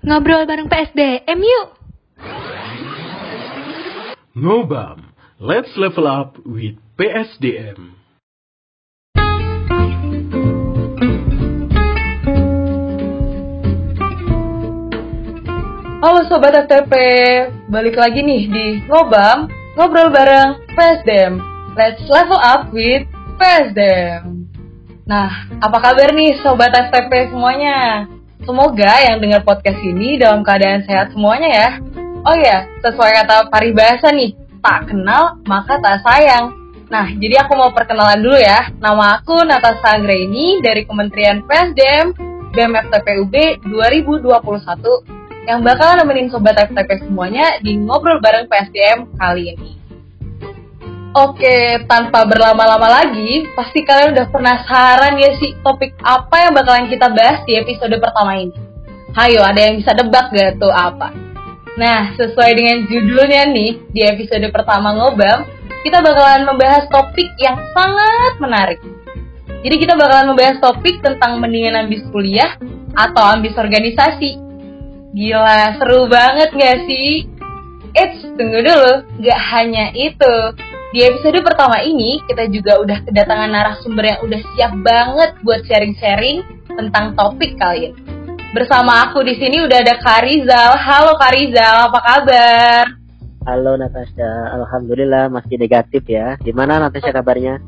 Ngobrol bareng PSDM yuk. NGOBAM, let's level up with PSDM. Halo Sobat FTP, balik lagi nih di NGOBAM, ngobrol bareng PSDM. Let's level up with PSDM. Nah, apa kabar nih Sobat FTP semuanya? Semoga yang dengar podcast ini dalam keadaan sehat semuanya ya. Oh ya, sesuai kata paribahasa nih, tak kenal maka tak sayang. Nah, jadi aku mau perkenalan dulu ya. Nama aku Natas Sangre ini dari Kementerian PSDM BMFTPUB 2021 yang bakal nemenin Sobat FTP semuanya di ngobrol bareng PSDM kali ini. Oke, tanpa berlama-lama lagi, pasti kalian udah penasaran ya sih topik apa yang bakalan kita bahas di episode pertama ini. Hayo, ada yang bisa debak gak tuh apa? Nah, sesuai dengan judulnya nih, di episode pertama NGOBAM, kita bakalan membahas topik yang sangat menarik. Jadi kita bakalan membahas topik tentang mendingan ambis kuliah atau ambis organisasi. Gila, seru banget gak sih? Eits, tunggu dulu, gak hanya itu. Di episode pertama ini, kita juga udah kedatangan narasumber yang udah siap banget buat sharing-sharing tentang topik kali ini. Bersama aku di sini udah ada Kak Rizal. Halo Kak Rizal, apa kabar? Halo Natasha, alhamdulillah masih negatif ya. Gimana Natasha kabarnya?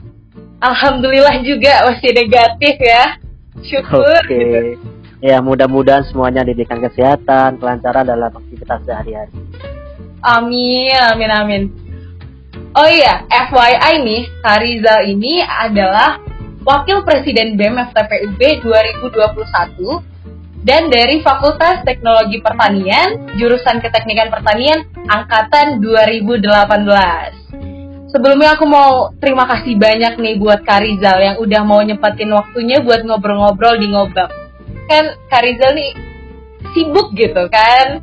Alhamdulillah juga masih negatif ya. Syukur. Oke. Gitu. Ya, mudah-mudahan semuanya diberikan kesehatan, kelancaran dalam aktivitas sehari-hari. Amin, amin, amin. Oh iya, FYI nih, Kak Rizal ini adalah Wakil Presiden BMFTPUB 2021 dan dari Fakultas Teknologi Pertanian, jurusan Keteknikan Pertanian, angkatan 2018. Sebelumnya aku mau terima kasih banyak nih buat Kak Rizal yang udah mau nyempatin waktunya buat ngobrol-ngobrol di NGOBAM. Kan Kak Rizal nih sibuk gitu kan?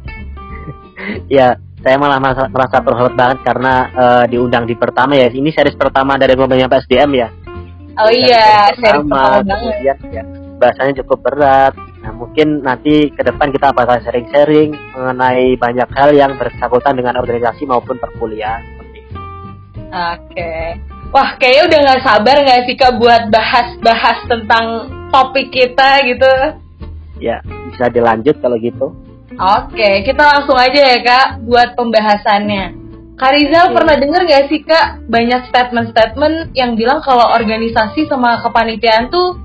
Ya, saya malah merasa terhormat banget karena diundang di pertama ya. Ini series pertama dari NGOBAM PSDM ya. Oh iya, series pertama banget. Ya, bahasanya cukup berat. Nah, mungkin nanti ke depan kita bakal sharing-sharing mengenai banyak hal yang bersangkutan dengan organisasi maupun perkuliahan seperti itu. Oke. Wah, kayaknya udah gak sabar gak sih Kak buat bahas tentang topik kita gitu? Ya, bisa dilanjut kalau gitu. Oke, kita langsung aja ya Kak buat pembahasannya. Kak Rizal pernah dengar gak sih Kak banyak statement-statement yang bilang kalau organisasi sama kepanitiaan tuh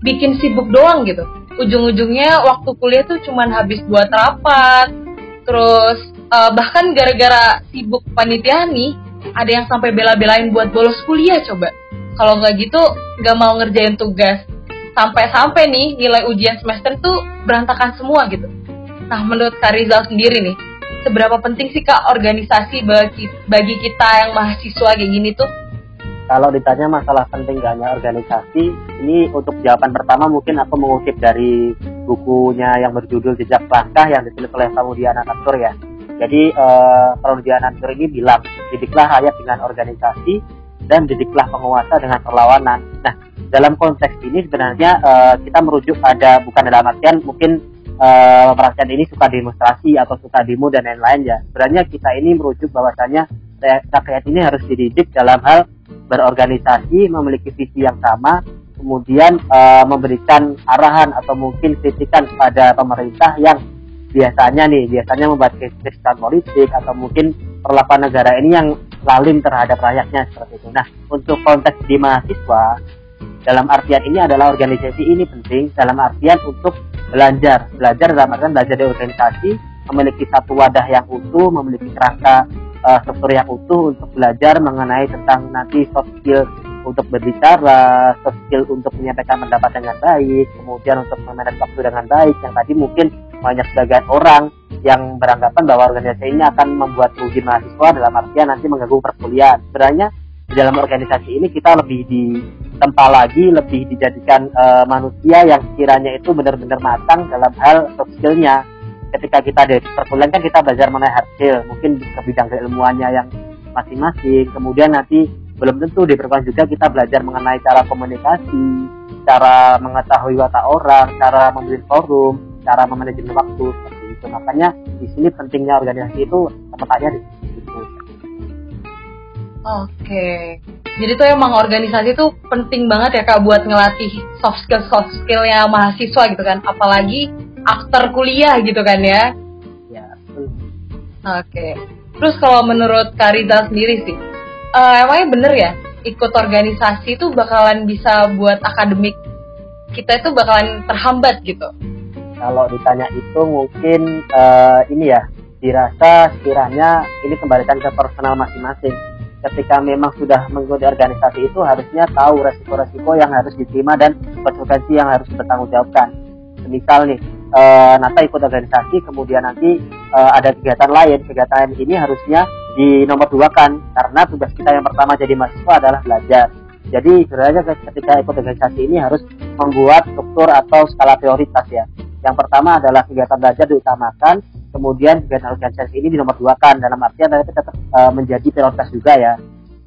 bikin sibuk doang gitu? Ujung-ujungnya waktu kuliah tuh cuman habis buat rapat, terus bahkan gara-gara sibuk panitiaan nih, ada yang sampai bela-belain buat bolos kuliah coba. Kalau nggak gitu, nggak mau ngerjain tugas. Sampai-sampai nih nilai ujian semester tuh berantakan semua gitu. Nah, menurut Kak Rizal sendiri nih, seberapa penting sih Kak organisasi bagi kita yang mahasiswa kayak gini tuh? Kalau ditanya masalah penting gaknya organisasi, ini untuk jawaban pertama mungkin aku mengutip dari bukunya yang berjudul Jejak Langkah yang ditulis oleh Pramoedya Ananta Toer ya. Jadi Pramoedya Ananta Toer ini bilang, didiklah hayat dengan organisasi dan didiklah penguasa dengan perlawanan. Nah, dalam konteks ini sebenarnya kita merujuk pada, bukan dalam artian mungkin perasaan ini suka demonstrasi atau suka demo dan lain-lain ya. Sebenarnya kita ini merujuk bahwasanya rakyat ini harus dididik dalam hal berorganisasi, memiliki visi yang sama, kemudian memberikan arahan atau mungkin kritikan kepada pemerintah yang biasanya membuat kebijakan politik atau mungkin perlakuan negara ini yang lalim terhadap rakyatnya seperti itu. Nah, untuk konteks di mahasiswa, dalam artian ini adalah organisasi ini penting dalam artian untuk belajar dalam artian belajar di organisasi, memiliki satu wadah yang utuh, memiliki kerangka struktur yang utuh untuk belajar mengenai tentang nanti soft skill untuk berbicara, soft skill untuk menyampaikan pendapat dengan baik, kemudian untuk memanage waktu dengan baik. Yang tadi mungkin banyak sebagian orang yang beranggapan bahwa organisasi ini akan membuat rugi mahasiswa dalam artian nanti mengganggu perkuliahan. Sebenarnya di dalam organisasi ini kita lebih ditempa lagi, lebih dijadikan manusia yang kiranya itu benar-benar matang dalam hal soft skill-nya. Ketika kita dari perkuliahan kan kita belajar mengenai hard skill, mungkin ke bidang keilmuannya yang masing-masing. Kemudian nanti belum tentu di perkuliahan juga kita belajar mengenai cara komunikasi, cara mengetahui watak orang, cara memilih forum, cara memanajemen waktu seperti itu. gitu. Makanya di sini pentingnya organisasi itu tempatnya di situ. Oke. Jadi tuh emang organisasi tuh penting banget ya Kak buat ngelatih soft skill-nya mahasiswa gitu kan, apalagi after kuliah gitu kan ya. Ya. Oke. Terus kalau menurut Kak Rizal sendiri sih, emangnya bener ya ikut organisasi itu bakalan bisa buat akademik kita itu bakalan terhambat gitu? Kalau ditanya itu mungkin ini ya, dirasa sekiranya ini kembalikan ke personal masing-masing. Ketika memang sudah mengikuti organisasi itu harusnya tahu resiko-resiko yang harus diterima dan konsekuensi yang harus bertanggung jawabkan. Misal nih, Nata ikut organisasi kemudian nanti ada kegiatan lain. Kegiatan ini harusnya dinomor 2-kan karena tugas kita yang pertama jadi mahasiswa adalah belajar. Jadi sebenarnya ketika ikut organisasi ini harus membuat struktur atau skala prioritas ya. Yang pertama adalah kegiatan belajar diutamakan, kemudian kegiatan organisasi ini dinomor 2-kan dalam artian nanti tetap menjadi prioritas juga ya,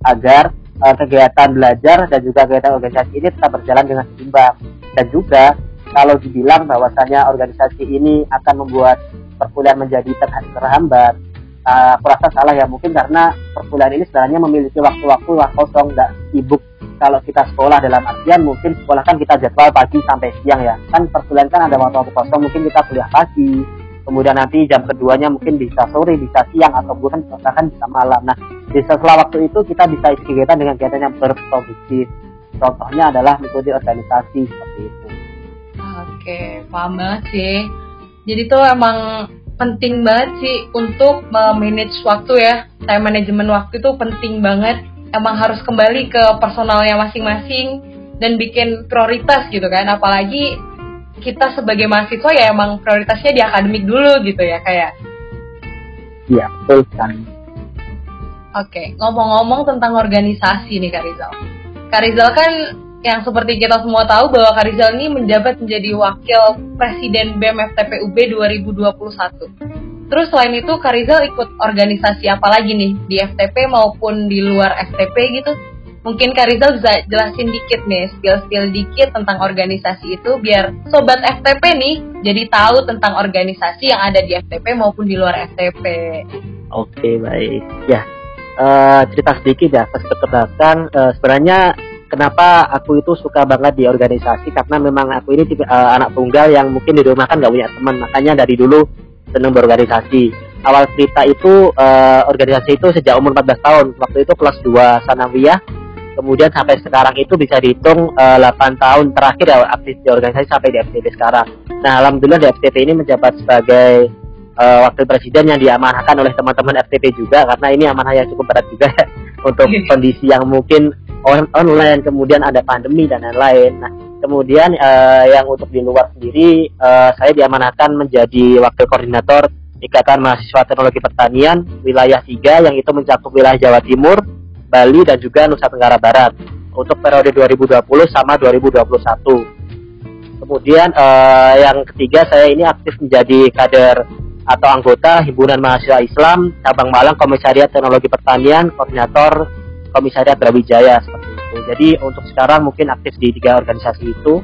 agar kegiatan belajar dan juga kegiatan organisasi ini tetap berjalan dengan seimbang. Dan juga kalau dibilang bahwasanya organisasi ini akan membuat perkuliahan menjadi terhambat, aku rasa salah ya, mungkin karena perkuliahan ini sebenarnya memiliki waktu-waktu kosong, nggak sibuk. Kalau kita sekolah dalam artian mungkin sekolah kan kita jadwal pagi sampai siang ya, kan perkuliahan kan ada waktu kosong, mungkin kita kuliah pagi, kemudian nanti jam keduanya mungkin bisa sore, bisa siang, atau bahkan bisa malam. Nah, di setelah waktu itu kita bisa isi kegiatan dengan kegiatan yang berproduktif, contohnya adalah mengikuti organisasi seperti itu. Oke, paham banget sih. Jadi tuh emang penting banget sih untuk manage waktu ya, time management waktu itu penting banget. Emang harus kembali ke personalnya masing-masing dan bikin prioritas gitu kan, apalagi kita sebagai mahasiswa ya emang prioritasnya di akademik dulu gitu ya kayak. Iya, betul kan. Oke, ngomong-ngomong tentang organisasi nih Kak Rizal. Kak Rizal kan yang seperti kita semua tahu bahwa Kak Rizal ini menjabat menjadi Wakil Presiden BMFTPUB 2021. Terus selain itu Kak Rizal ikut organisasi apa lagi nih di FTP maupun di luar FTP gitu? Mungkin Kak Rizal bisa jelasin dikit nih, spill-spill dikit tentang organisasi itu biar sobat FTP nih jadi tahu tentang organisasi yang ada di FTP maupun di luar FTP. Oke, baik. Ya, cerita sedikit ya, keterlibatan sebenarnya kenapa aku itu suka banget di organisasi karena memang aku ini tipe anak tunggal yang mungkin di rumah kan nggak punya teman, makanya dari dulu senang berorganisasi. Awal cerita itu organisasi itu sejak umur 14 tahun. Waktu itu kelas 2 sanawiyah. Kemudian sampai sekarang itu bisa dihitung 8 tahun terakhir ya aktif di organisasi sampai di FTP sekarang. Nah, alhamdulillah di FTP ini menjabat sebagai wakil presiden yang diamanahkan oleh teman-teman FTP juga, karena ini amanah yang cukup berat juga untuk kondisi yang mungkin online, kemudian ada pandemi dan lain-lain. Nah, kemudian yang untuk di luar sendiri saya diamanahkan menjadi wakil koordinator Ikatan Mahasiswa Teknologi Pertanian wilayah 3 yang itu mencakup wilayah Jawa Timur, Bali dan juga Nusa Tenggara Barat untuk periode 2020 sama 2021. Kemudian yang ketiga saya ini aktif menjadi kader atau anggota Himpunan Mahasiswa Islam cabang Malang Komisariat Teknologi Pertanian, koordinator Komisariat Brawijaya seperti itu. Jadi untuk sekarang mungkin aktif di 3 organisasi itu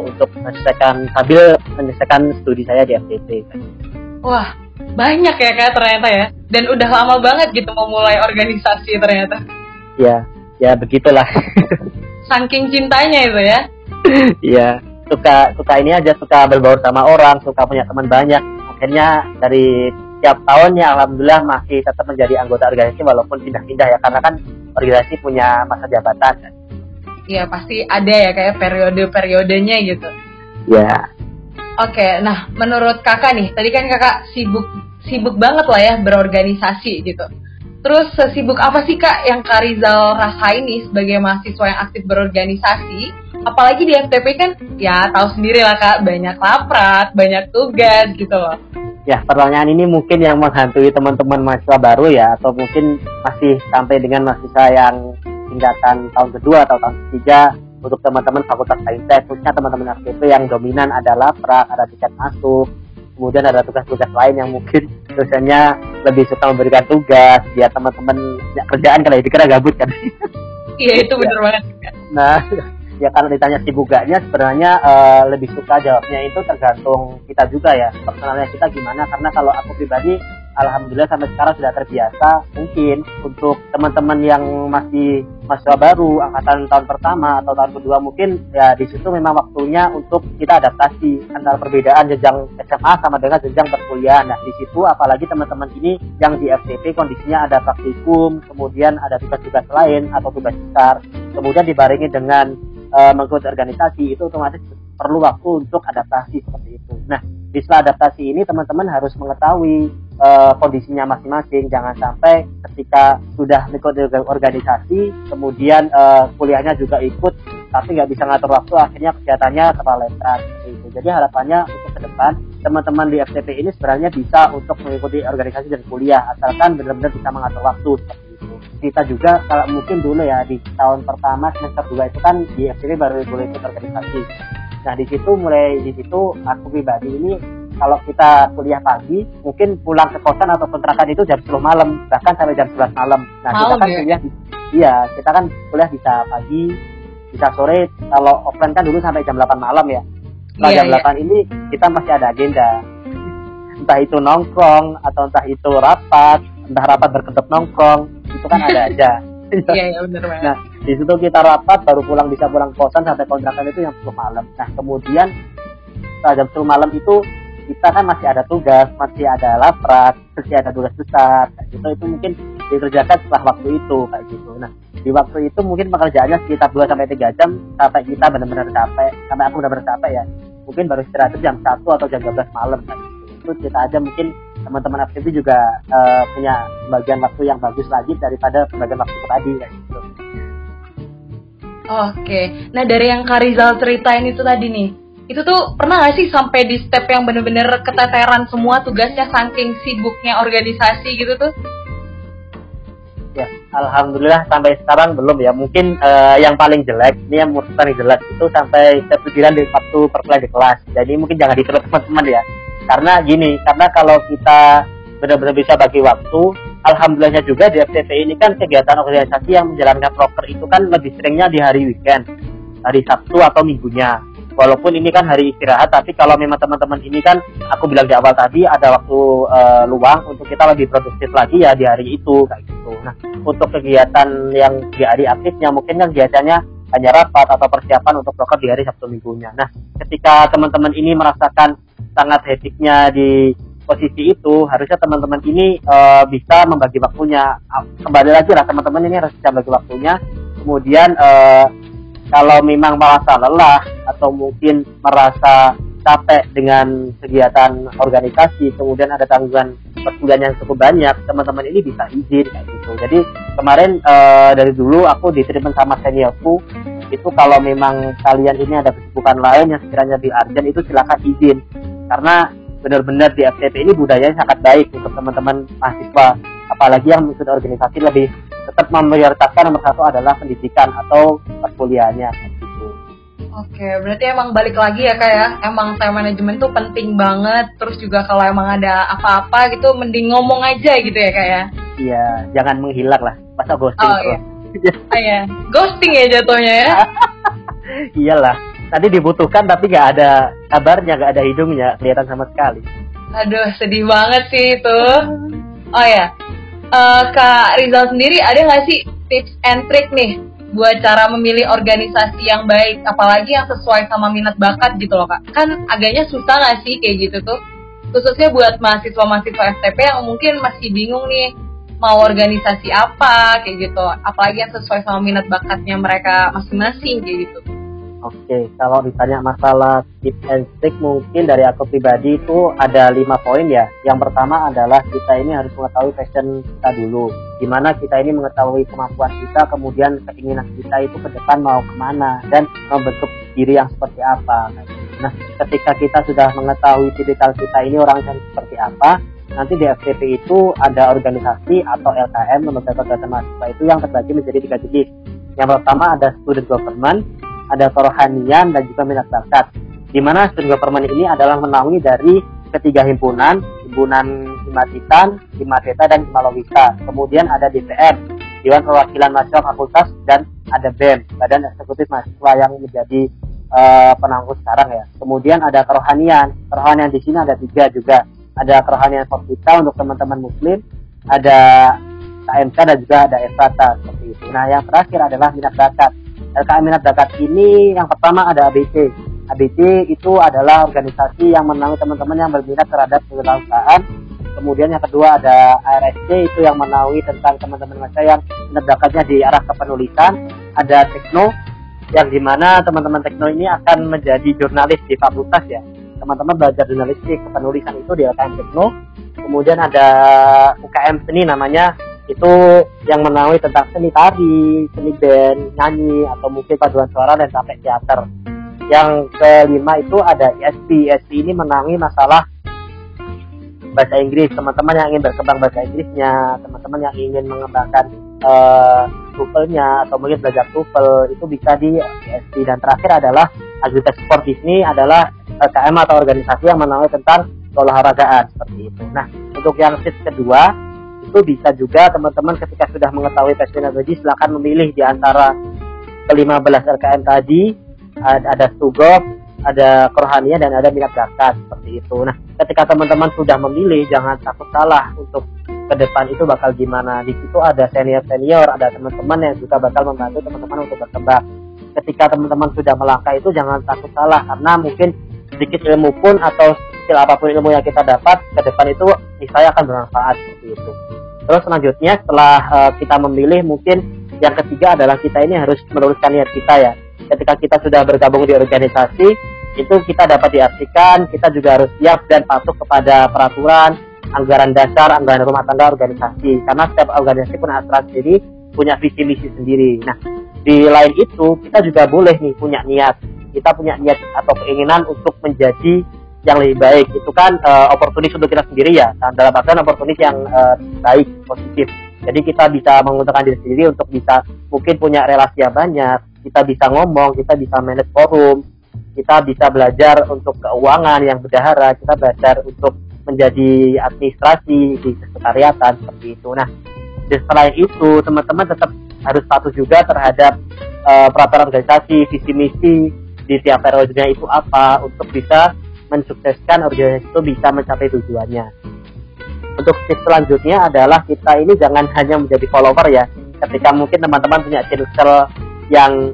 untuk menyelesaikan sambil menyelesaikan studi saya di FTP. Wah, banyak ya Kak ternyata ya. Dan udah lama banget gitu memulai organisasi ternyata. Ya begitulah. Saking cintanya itu ya. Iya, suka ini aja, suka berbaur sama orang, suka punya teman banyak. Akhirnya dari tiap tahunnya alhamdulillah masih tetap menjadi anggota organisasi walaupun pindah-pindah ya, karena kan organisasi punya masa jabatan kan. Iya, pasti ada ya kayak periode-periodenya gitu. Iya. Oke, nah menurut Kakak nih, tadi kan Kakak sibuk banget lah ya berorganisasi gitu. Terus sesibuk apa sih Kak yang Kak Rizal rasain nih sebagai mahasiswa yang aktif berorganisasi? Apalagi di FTP kan ya tahu sendiri lah Kak, banyak laprat, banyak tugas gitu loh. Ya, pertanyaan ini mungkin yang menghantui teman-teman mahasiswa baru ya, atau mungkin masih sampai dengan mahasiswa yang tingkatan tahun kedua atau tahun ketiga. Untuk teman-teman Fakultas KMC, khususnya teman-teman FTP yang dominan ada laprak, ada tiket masuk, kemudian ada tugas-tugas lain yang mungkin dosennya lebih suka memberikan tugas ya, teman-teman kerjaan kalau dikira gabut kan. Iya, itu benar banget. Nah, Ya kalau ditanya sibuknya sebenarnya lebih suka jawabnya itu tergantung kita juga ya, personalnya kita gimana. Karena kalau aku pribadi alhamdulillah sampai sekarang sudah terbiasa. Mungkin untuk teman-teman yang masih mahasiswa baru angkatan tahun pertama atau tahun kedua, mungkin ya di situ memang waktunya untuk kita adaptasi antara perbedaan jenjang SMA sama dengan jenjang perkuliahan. Nah di situ apalagi teman-teman ini yang di FTP kondisinya ada praktikum, kemudian ada tugas-tugas lain atau tugas besar, kemudian dibarengi dengan mengikuti organisasi, itu otomatis perlu waktu untuk adaptasi seperti itu. Nah, di setelah adaptasi ini teman-teman harus mengetahui kondisinya masing-masing. Jangan sampai ketika sudah mengikuti organisasi, kemudian kuliahnya juga ikut, tapi nggak bisa ngatur waktu, akhirnya kegiatannya terlentang seperti itu. Jadi harapannya untuk ke depan teman-teman di FTP ini sebenarnya bisa untuk mengikuti organisasi dan kuliah, asalkan benar-benar bisa mengatur waktu seperti itu. Kita juga kalau mungkin dulu ya di tahun pertama semester 2 itu kan di FTP baru boleh ikut organisasi. Nah di situ aku pribadi ini kalau kita kuliah pagi mungkin pulang ke kosan atau kontrakan itu jam 10 malam bahkan sampai jam 11 malam. Nah kita kan kuliah bisa pagi bisa sore, kalau offline kan dulu sampai jam 8 malam ya. Kalau jam 8 ini kita masih ada agenda, entah itu nongkrong atau entah itu rapat, berkedok nongkrong itu kan ada aja. Iya benar banget. Nah di situ kita rapat baru pulang, bisa pulang ke kosan sampai kontrakan itu yang 10 malam. Nah kemudian jam 10 malam itu kita kan masih ada tugas, masih ada laprak, masih ada tugas besar kayak gitu, itu mungkin dikerjakan setelah waktu itu kayak gitu. Nah di waktu itu mungkin pekerjaannya sekitar 2-3 jam sampai kita benar-benar capek, sampai aku benar-benar capek ya, mungkin baru istirahat jam 1 atau jam 12 malam kayak gitu. Itu kita aja mungkin teman-teman aktif juga punya bagian waktu yang bagus lagi daripada pembagian waktu tadi kayak gitu. Oke, nah dari yang Kak Rizal ceritain itu tadi nih, itu tuh pernah gak sih sampai di step yang bener-bener keteteran semua tugasnya saking sibuknya organisasi gitu tuh? Ya, alhamdulillah sampai sekarang belum ya. Mungkin yang paling jelek, ini yang paling jelek itu sampai step 9 di waktu perkuliahan di kelas. Jadi mungkin jangan diterus teman-teman ya. Karena gini, karena kalau kita benar-benar bisa bagi waktu, alhamdulillahnya juga di FTP ini kan kegiatan organisasi yang menjalankan proker itu kan lebih seringnya di hari weekend, hari Sabtu atau minggunya. Walaupun ini kan hari istirahat, tapi kalau memang teman-teman ini kan, aku bilang di awal tadi, ada waktu luang untuk kita lebih produktif lagi ya di hari itu, kayak gitu. Nah, untuk kegiatan yang di hari aktifnya, mungkin kan biasanya hanya rapat atau persiapan untuk proker di hari Sabtu minggunya. Nah, ketika teman-teman ini merasakan sangat hektiknya di posisi itu, harusnya teman-teman ini bisa membagi waktunya. Kembali lagi lah, teman-teman ini harus bisa membagi waktunya, kemudian... Kalau memang merasa lelah atau mungkin merasa capek dengan kegiatan organisasi, kemudian ada tanggungan perkuliahan yang cukup banyak, teman-teman ini bisa izin kayak gitu. Jadi kemarin dari dulu aku diterima sama seniorku, itu kalau memang kalian ini ada kesibukan lain yang sekiranya lebih urgent itu silakan izin. Karena benar-benar di FTP ini budayanya sangat baik untuk teman-teman mahasiswa, apalagi yang mengikuti organisasi lebih tetap memprioritaskan nomor satu adalah pendidikan atau perkuliahannya gitu. Oke, berarti emang balik lagi ya Kak ya, emang time management tuh penting banget. Terus juga kalau emang ada apa-apa gitu, mending ngomong aja gitu ya Kak ya. Iya, jangan menghilang lah, masa ghosting. Iya, ghosting ya jatuhnya ya. Iyalah, tadi dibutuhkan tapi nggak ada kabarnya, nggak ada hidungnya, kelihatan sama sekali. Aduh, sedih banget sih itu. Oh ya. Kak Rizal sendiri ada nggak sih tips and trick nih buat cara memilih organisasi yang baik, apalagi yang sesuai sama minat bakat gitu loh Kak? Kan agaknya susah nggak sih kayak gitu tuh, khususnya buat mahasiswa-mahasiswa FTP yang mungkin masih bingung nih mau organisasi apa kayak gitu, apalagi yang sesuai sama minat bakatnya mereka masing-masing kayak gitu. Oke, kalau ditanya masalah tips and trick, mungkin dari aku pribadi itu ada 5 poin ya. Yang pertama adalah kita ini harus mengetahui passion kita dulu, dimana kita ini mengetahui kemampuan kita, kemudian keinginan kita itu ke depan mau kemana dan membentuk diri yang seperti apa. Nah, ketika kita sudah mengetahui tipikal kita ini orang yang seperti apa, nanti di FTP itu ada organisasi atau LKM, lembaga kegiatan mahasiswa itu yang terbagi menjadi 3 jenis. Yang pertama ada student government, ada kerohanian, dan juga minat bakat. Di mana student government ini adalah menaungi dari ketiga himpunan, Himatitan, Simateta, dan Simalowista. Kemudian ada DPM, Dewan Perwakilan Mahasiswa Fakultas, dan ada BEM, Badan Eksekutif Mahasiswa, yang menjadi penangguh sekarang ya. Kemudian ada kerohanian. Kerohanian di sini ada 3 juga. Ada kerohanian for kita untuk teman-teman muslim, ada KMC dan juga ada SPTA seperti itu. Nah, yang terakhir adalah minat bakat. LKM minat bakat ini yang pertama ada ABT. ABT itu adalah organisasi yang menaungi teman-teman yang berminat terhadap kewirausahaan. Kemudian yang kedua ada ARSD, itu yang menaungi tentang teman-teman masa yang minat bakatnya di arah kepenulisan. Ada Tekno, yang dimana teman-teman Tekno ini akan menjadi jurnalis di fakultas ya. Teman-teman belajar jurnalistik kepenulisan itu di LKM Tekno. Kemudian ada UKM seni namanya, itu yang menaungi tentang seni tari, seni band, nyanyi, atau mungkin paduan suara dan sampai teater. Yang kelima itu ada ISP. ISP ini menaungi masalah bahasa Inggris. Teman-teman yang ingin berkembang bahasa Inggrisnya, teman-teman yang ingin mengembangkan TOEFL-nya atau mungkin belajar TOEFL, itu bisa di ISP. Dan terakhir adalah Agritas Sport. Di sini adalah KM atau organisasi yang menaungi tentang olahragaan seperti itu. Nah, untuk yang sheet kedua itu bisa juga teman-teman ketika sudah mengetahui teknologi, silakan memilih di antara ke-15 RKM tadi. Ada Tugok, ada kerohanian, dan ada minat bakat seperti itu. Nah, ketika teman-teman sudah memilih, jangan takut salah untuk ke depan itu bakal gimana. Di situ ada senior-senior, ada teman-teman yang juga bakal membantu teman-teman untuk berkembang. Ketika teman-teman sudah melangkah itu jangan takut salah, karena mungkin sedikit ilmu pun atau skill apapun ilmu yang kita dapat ke depan itu misalnya akan bermanfaat seperti itu. Terus selanjutnya setelah kita memilih, mungkin yang ketiga adalah kita ini harus meluruskan niat kita ya. Ketika kita sudah bergabung di organisasi, itu kita dapat diartikan, kita juga harus siap dan patuh kepada peraturan, anggaran dasar, anggaran rumah tangga organisasi. Karena setiap organisasi pun aturan sendiri, punya visi misi sendiri. Nah, di lain itu kita juga boleh nih punya niat. Kita punya niat atau keinginan untuk menjadi yang lebih baik. Itu kan oportunis untuk kita sendiri ya. Dalam artian oportunis yang baik, positif. Jadi kita bisa menguntungkan diri sendiri untuk bisa mungkin punya relasi yang banyak. Kita bisa ngomong, kita bisa manage forum, kita bisa belajar untuk keuangan yang berdahara, kita belajar untuk menjadi administrasi di sekretariatan seperti itu. Nah, selain itu teman-teman tetap harus patuh juga terhadap peraturan organisasi, visi misi di tiap periodenya itu apa, untuk bisa mensukseskan organisasi itu bisa mencapai tujuannya. Untuk tips selanjutnya adalah kita ini jangan hanya menjadi follower ya. Ketika mungkin teman-teman punya circle yang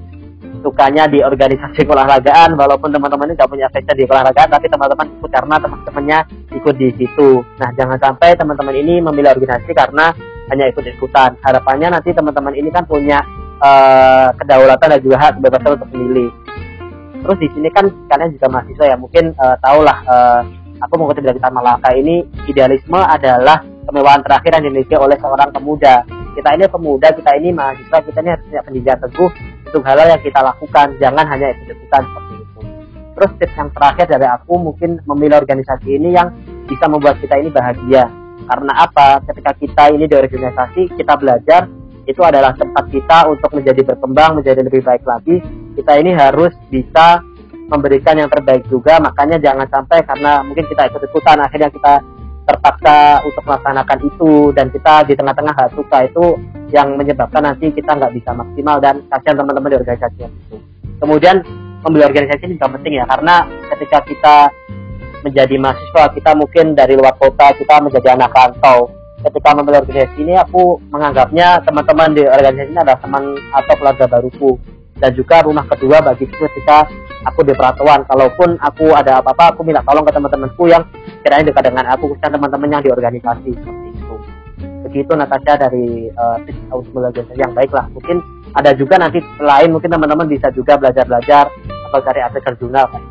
sukanya di organisasi olahragaan, walaupun teman-teman ini nggak punya passion di olahragaan, tapi teman-teman ikut karena teman-temannya ikut di situ. Nah, jangan sampai teman-teman ini memilih organisasi karena hanya ikut-ikutan. Harapannya nanti teman-teman ini kan punya kedaulatan dan juga hak kebebasan untuk memilih. Terus di sini kan kalian juga mahasiswa ya, mungkin tahulah aku mengutip dari Ikatan Malaka ini, idealisme adalah kemewahan terakhir yang dimiliki oleh seorang pemuda. Kita ini pemuda, kita ini mahasiswa, kita ini harus punya pendidikan teguh untuk hal yang kita lakukan, jangan hanya ikut-ikutan seperti itu. Terus tips yang terakhir dari aku, mungkin memilih organisasi ini yang bisa membuat kita ini bahagia. Karena apa? Ketika kita ini di organisasi, kita belajar, itu adalah tempat kita untuk menjadi berkembang, menjadi lebih baik lagi. Kita ini harus bisa memberikan yang terbaik juga, makanya jangan sampai karena mungkin kita ikut-ikutan, akhirnya kita terpaksa untuk melaksanakan itu dan kita di tengah-tengah gak suka, itu yang menyebabkan nanti kita nggak bisa maksimal dan kasihan teman-teman di organisasi itu. Kemudian membeli organisasi ini juga penting ya, karena ketika kita menjadi mahasiswa, kita mungkin dari luar kota, kita menjadi anak rantau. Ketika membeli organisasi ini, aku menganggapnya teman-teman di organisasi ini adalah teman atau keluarga baruku dan juga rumah kedua bagiku ketika aku di perantauan. Kalaupun aku ada apa-apa, aku minta tolong ke teman-temanku yang kiranya dekat dengan aku, khususnya teman-teman yang di organisasi seperti itu. Begitu Natasha dari tips organisasi yang baik lah. Mungkin ada juga nanti lain, mungkin teman-teman bisa juga belajar-belajar atau cari artikel jurnal kan.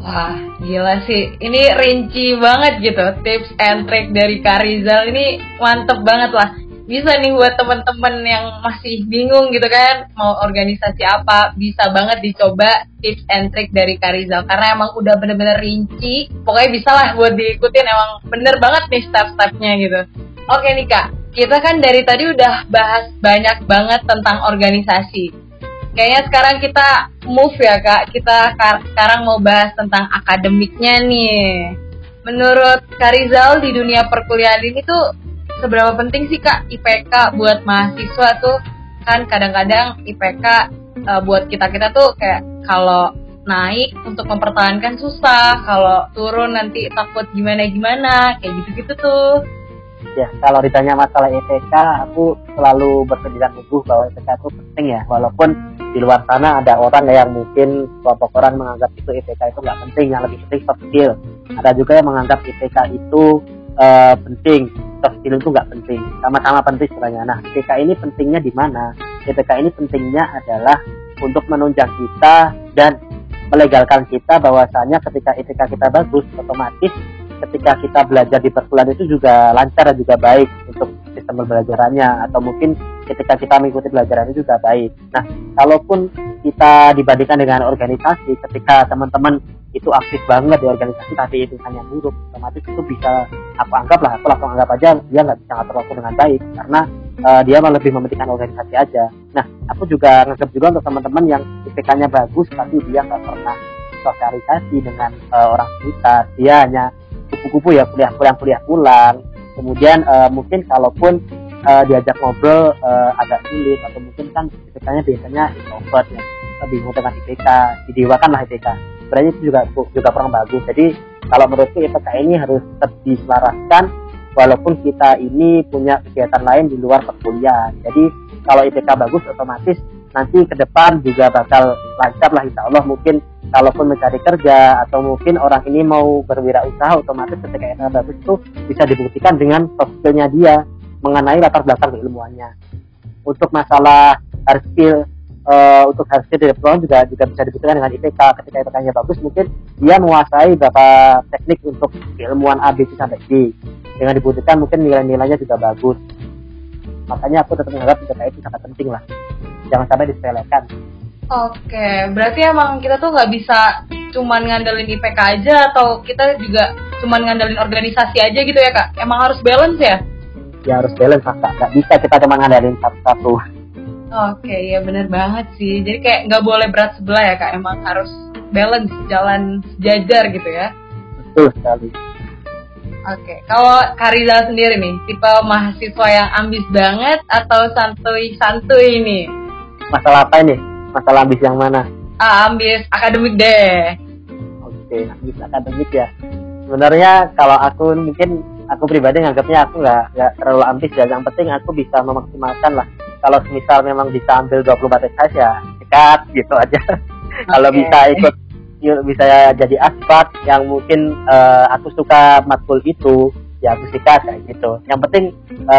Wah, gila sih. Ini rinci banget gitu, tips and trick dari Kak Rizal ini mantep banget lah. Bisa nih buat teman-teman yang masih bingung gitu kan, mau organisasi apa, bisa banget dicoba tips and trick dari Kak Rizal. Karena emang udah bener-bener rinci, pokoknya bisa lah buat diikutin, emang bener banget nih step-stepnya gitu. Oke nih Kak, kita kan dari tadi udah bahas banyak banget tentang organisasi. Kayaknya sekarang kita move ya Kak, kita sekarang mau bahas tentang akademiknya nih. Menurut Kak Rizal di dunia perkuliahan ini tuh, seberapa penting sih Kak IPK buat mahasiswa tuh? kan kadang-kadang IPK buat kita-kita tuh kayak kalau naik untuk mempertahankan susah, kalau turun nanti takut gimana-gimana, kayak gitu-gitu tuh. Ya, kalau ditanya masalah IPK, aku selalu berpendidikan teguh bahwa IPK itu penting ya, walaupun di luar sana ada orang yang mungkin kelompok orang menganggap itu IPK itu nggak penting, yang lebih penting soft skill. Ada juga yang menganggap IPK itu penting, soft skill itu nggak penting, sama-sama penting sebenarnya. Nah, IPK ini pentingnya di mana? IPK ini pentingnya adalah untuk menunjang kita dan melegalkan kita bahwasanya ketika IPK kita bagus, otomatis ketika kita belajar di perkuliahan itu juga lancar dan juga baik untuk sistem pembelajarannya, atau mungkin ketika kita mengikuti pelajarannya juga baik. Nah, kalaupun kita dibandingkan dengan organisasi, ketika teman-teman itu aktif banget di organisasi tapi IPK-nya buruk, otomatis itu bisa aku anggap aja dia nggak bisa ngatur waktu dengan baik karena dia malah lebih mementingkan organisasi aja. Nah, aku juga nganggap juga untuk teman-teman yang IPK-nya bagus tapi dia nggak pernah sosialisasi dengan orang sekitar, dia hanya kupu-kupu ya, kuliah pulang. Kemudian mungkin kalaupun diajak ngobrol agak sulit, atau mungkin kan IPK-nya biasanya introvert ya, bingung dengan IPK, didewakan lah IPK. Sebenarnya itu juga kurang bagus. Jadi kalau menurutku IPK ini harus tetap diselaraskan. Walaupun kita ini punya kegiatan lain di luar perkuliahan. Jadi kalau IPK bagus otomatis nanti ke depan juga bakal lancar lah insya Allah. Mungkin kalaupun mencari kerja atau mungkin orang ini mau berwirausaha, otomatis ketika IPK bagus itu bisa dibuktikan dengan soft skill-nya dia mengenai latar belakang keilmuannya. Untuk masalah hard skill, untuk hard skill di depan juga bisa dibuktikan dengan IPK. Ketika IPK-nya bagus mungkin dia menguasai beberapa teknik untuk keilmuan ABC sampai D. Dengan dibuktikan mungkin nilai-nilainya juga bagus. Makanya aku tetap menganggap IPK itu sangat penting lah. Jangan sampai disepelekan. Oke, berarti emang kita tuh nggak bisa cuman ngandelin IPK aja, atau kita juga cuman ngandelin organisasi aja gitu ya Kak? Emang harus balance ya? Ya harus balance Kak, nggak bisa kita cuma ngandelin satu-satu. Oke, ya benar banget sih. Jadi kayak nggak boleh berat sebelah ya Kak, emang harus balance, jalan sejajar gitu ya? Betul sekali. Oke, kalau Kak Rizal sendiri nih, tipe mahasiswa yang ambis banget atau santuy-santuy nih? Masalah apa ini? Masalah ambis yang mana? Ambis akademik deh. Oke, ambis akademik ya. Sebenarnya kalau aku mungkin, aku pribadi nganggapnya aku nggak terlalu ambis ya. Yang penting aku bisa memaksimalkan lah. Kalau misal memang bisa ambil 24 SKS ya, dekat gitu aja. Okay. Kalau bisa ikut bisa jadi aspek yang mungkin aku suka matkul itu ya aku sikat kayak gitu. Yang penting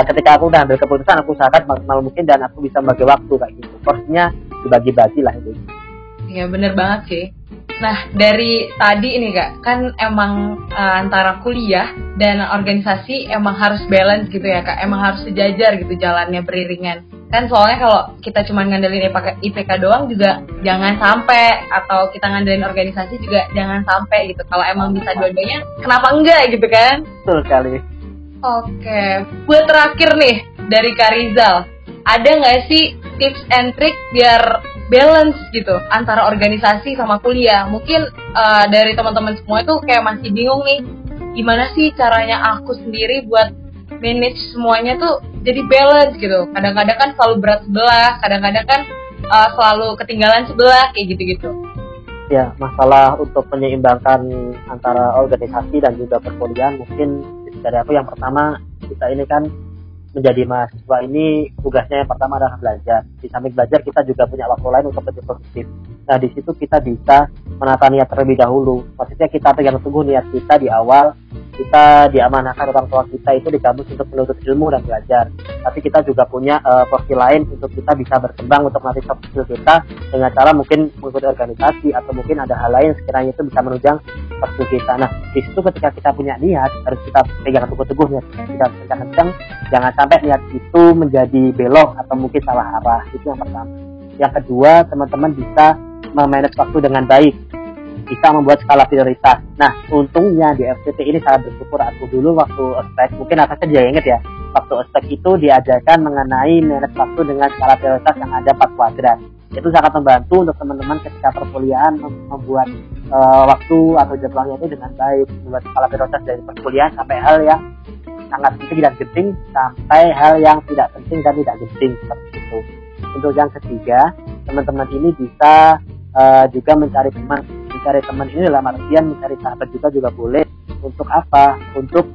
ketika aku udah ambil keputusan aku usahakan maksimal mungkin dan aku bisa membagi waktu kayak gitu. Porsinya dibagi-bagi lah itu. Iya bener banget sih. Nah dari tadi ini Kak, kan emang antara kuliah dan organisasi emang harus balance gitu ya Kak. Emang harus sejajar gitu jalannya beriringan. Kan soalnya kalau kita cuma ngandelin IPK doang juga jangan sampai, atau kita ngandelin organisasi juga jangan sampai gitu. Kalau emang bisa dua-duanya, kenapa enggak gitu kan? Betul kali. Oke, buat terakhir nih dari Kak Rizal, ada nggak sih tips and trick biar balance gitu antara organisasi sama kuliah? Mungkin dari teman-teman semua itu kayak masih bingung nih, gimana sih caranya aku sendiri buat manage semuanya tuh jadi balance gitu. Kadang-kadang kan selalu berat sebelah, kadang-kadang kan selalu ketinggalan sebelah, kayak gitu-gitu. Ya, masalah untuk menyeimbangkan antara organisasi dan juga perkuliahan, mungkin dari aku yang pertama, kita ini kan menjadi mahasiswa ini tugasnya yang pertama adalah belajar. Di samping belajar kita juga punya waktu lain untuk lebih produktif. Nah, di situ kita bisa menata niat terlebih dahulu. Maksudnya kita pegang teguh niat kita di awal, kita diamanahkan orang tua kita itu di kampus untuk menuntut ilmu dan belajar. Tapi kita juga punya porsi lain untuk kita bisa berkembang, untuk melatih soft skill kita dengan cara mungkin mengikuti organisasi atau mungkin ada hal lain sekiranya itu bisa menunjang soft skill kita. Nah, di situ ketika kita punya niat harus kita pegang teguh niat kita kencang-kencang, jangan sampai niat itu menjadi belok atau mungkin salah arah. Itu yang pertama. Yang kedua, teman-teman bisa memanage waktu dengan baik. Bisa membuat skala prioritas. Nah, untungnya di FTT ini sangat bersyukur aku dulu waktu ospek, mungkin Natasnya dia inget ya, waktu ospek itu diajarkan mengenai manage waktu dengan skala prioritas yang ada 4 kuadran. Itu sangat membantu untuk teman-teman ketika perkuliahan membuat waktu atau jadwalnya itu dengan baik, membuat skala prioritas dari perkuliahan sampai hal yang sangat penting dan genting sampai hal yang tidak penting dan tidak genting seperti itu. Untuk yang ketiga, teman-teman ini bisa juga mencari teman. Mencari teman ini dalam artian mencari sahabat juga boleh. Untuk apa? Untuk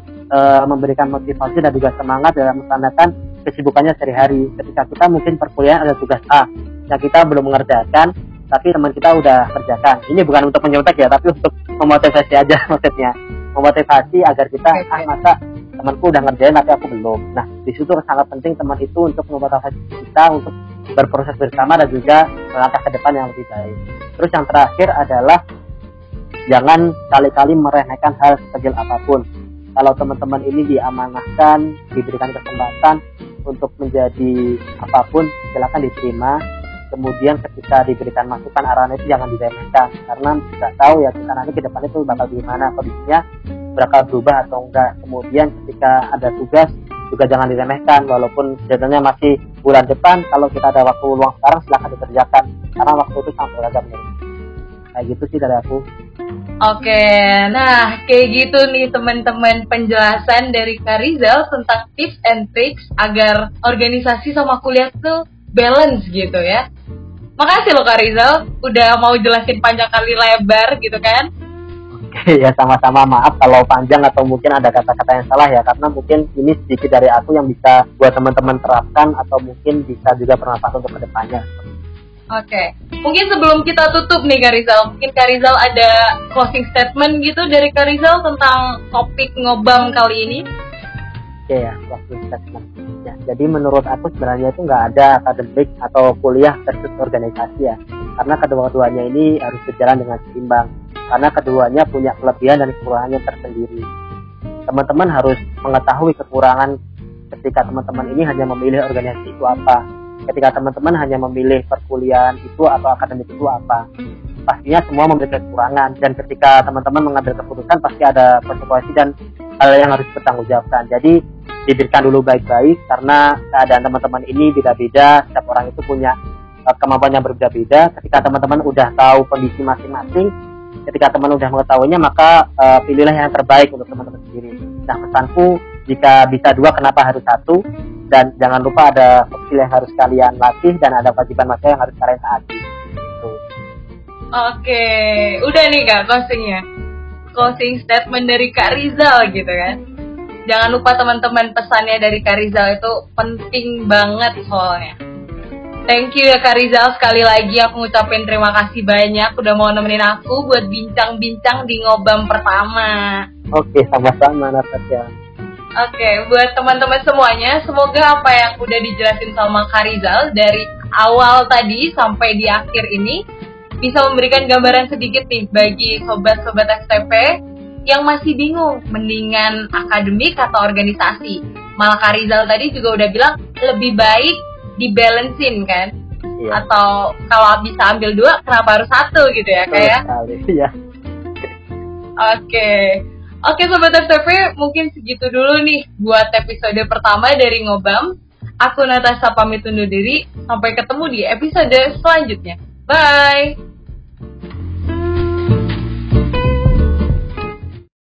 memberikan motivasi dan juga semangat dalam melaksanakan kesibukannya sehari-hari. Ketika kita mungkin perkuliahan ada tugas A yang kita belum mengerjakan, tapi teman kita udah kerjakan. Ini bukan untuk menyontek ya, tapi untuk memotivasi aja maksudnya. Memotivasi agar kita, masa temanku udah ngerjain tapi aku belum. Nah, di situ sangat penting teman itu untuk memotivasi kita untuk berproses bersama dan juga melangkah ke depan yang lebih baik. Terus yang terakhir adalah jangan kali-kali meremehkan hal sekecil apapun. Kalau teman-teman ini diamanahkan, diberikan kesempatan untuk menjadi apapun, silakan diterima. Kemudian ketika diberikan masukan arahan itu jangan diremehkan, karena tidak tahu ya kita nanti ke depan itu bakal gimana, kondisinya bakal berubah atau enggak. Kemudian ketika ada tugas juga jangan diremehkan, walaupun jadinya masih bulan depan, kalau kita ada waktu luang sekarang silakan dikerjakan, karena waktu itu sangat berharga menurut. Kayak gitu sih dari aku. Oke, nah kayak gitu nih teman-teman penjelasan dari Kak Rizal tentang tips and tricks agar organisasi sama kuliah tuh balance gitu ya. Makasih loh Kak Rizal, udah mau jelasin panjang kali lebar gitu kan. Oke ya, sama-sama, maaf kalau panjang atau mungkin ada kata-kata yang salah ya, karena mungkin ini sedikit dari aku yang bisa buat teman-teman terapkan atau mungkin bisa juga bermanfaat untuk kedepannya. Oke, mungkin sebelum kita tutup nih Kak Rizal, mungkin Kak Rizal ada closing statement gitu dari Kak Rizal tentang topik ngobam kali ini. Oke ya, closing statement. Ya, jadi menurut aku sebenarnya itu nggak ada akademik atau kuliah versus organisasi ya, karena kedua-duanya ini harus berjalan dengan seimbang, karena keduanya punya kelebihan dan kekurangannya tersendiri. Teman-teman harus mengetahui kekurangan ketika teman-teman ini hanya memilih organisasi itu apa. Ketika teman-teman hanya memilih perkuliahan itu atau akademik itu apa, pastinya semua memiliki kekurangan, dan ketika teman-teman mengambil keputusan pasti ada konsekuensi dan hal yang harus dipertanggungjawabkan. Jadi diberikan dulu baik-baik, karena keadaan teman-teman ini beda-beda, setiap orang itu punya kemampuan yang berbeda-beda. Ketika teman-teman udah tahu kondisi masing-masing, ketika teman udah mengetahuinya, maka pilihlah yang terbaik untuk teman-teman sendiri. Nah, pesanku jika bisa dua, kenapa harus satu? Dan jangan lupa ada skill yang harus kalian latih dan ada kewajiban masa yang harus kalian taati. Gitu. Oke, udah nih Kak closingnya, closing statement dari Kak Rizal gitu kan. Jangan lupa teman-teman, pesannya dari Kak Rizal itu penting banget soalnya. Thank you ya Kak Rizal, sekali lagi aku ngucapin terima kasih banyak udah mau nemenin aku buat bincang-bincang di ngobam pertama. Oke, sama-sama Natas ya. Oke, buat teman-teman semuanya, semoga apa yang udah dijelasin sama Kak Rizal dari awal tadi sampai di akhir ini bisa memberikan gambaran sedikit nih bagi sobat-sobat STP yang masih bingung mendingan akademik atau organisasi. Malah Kak Rizal tadi juga udah bilang lebih baik dibalancein kan? Iya. Atau kalau bisa ambil dua, kenapa harus satu gitu ya Kak ya? Iya. Oke. Oke Sobat FTP, mungkin segitu dulu nih buat episode pertama dari Ngobam. Aku Natasha pamit undur diri, sampai ketemu di episode selanjutnya. Bye!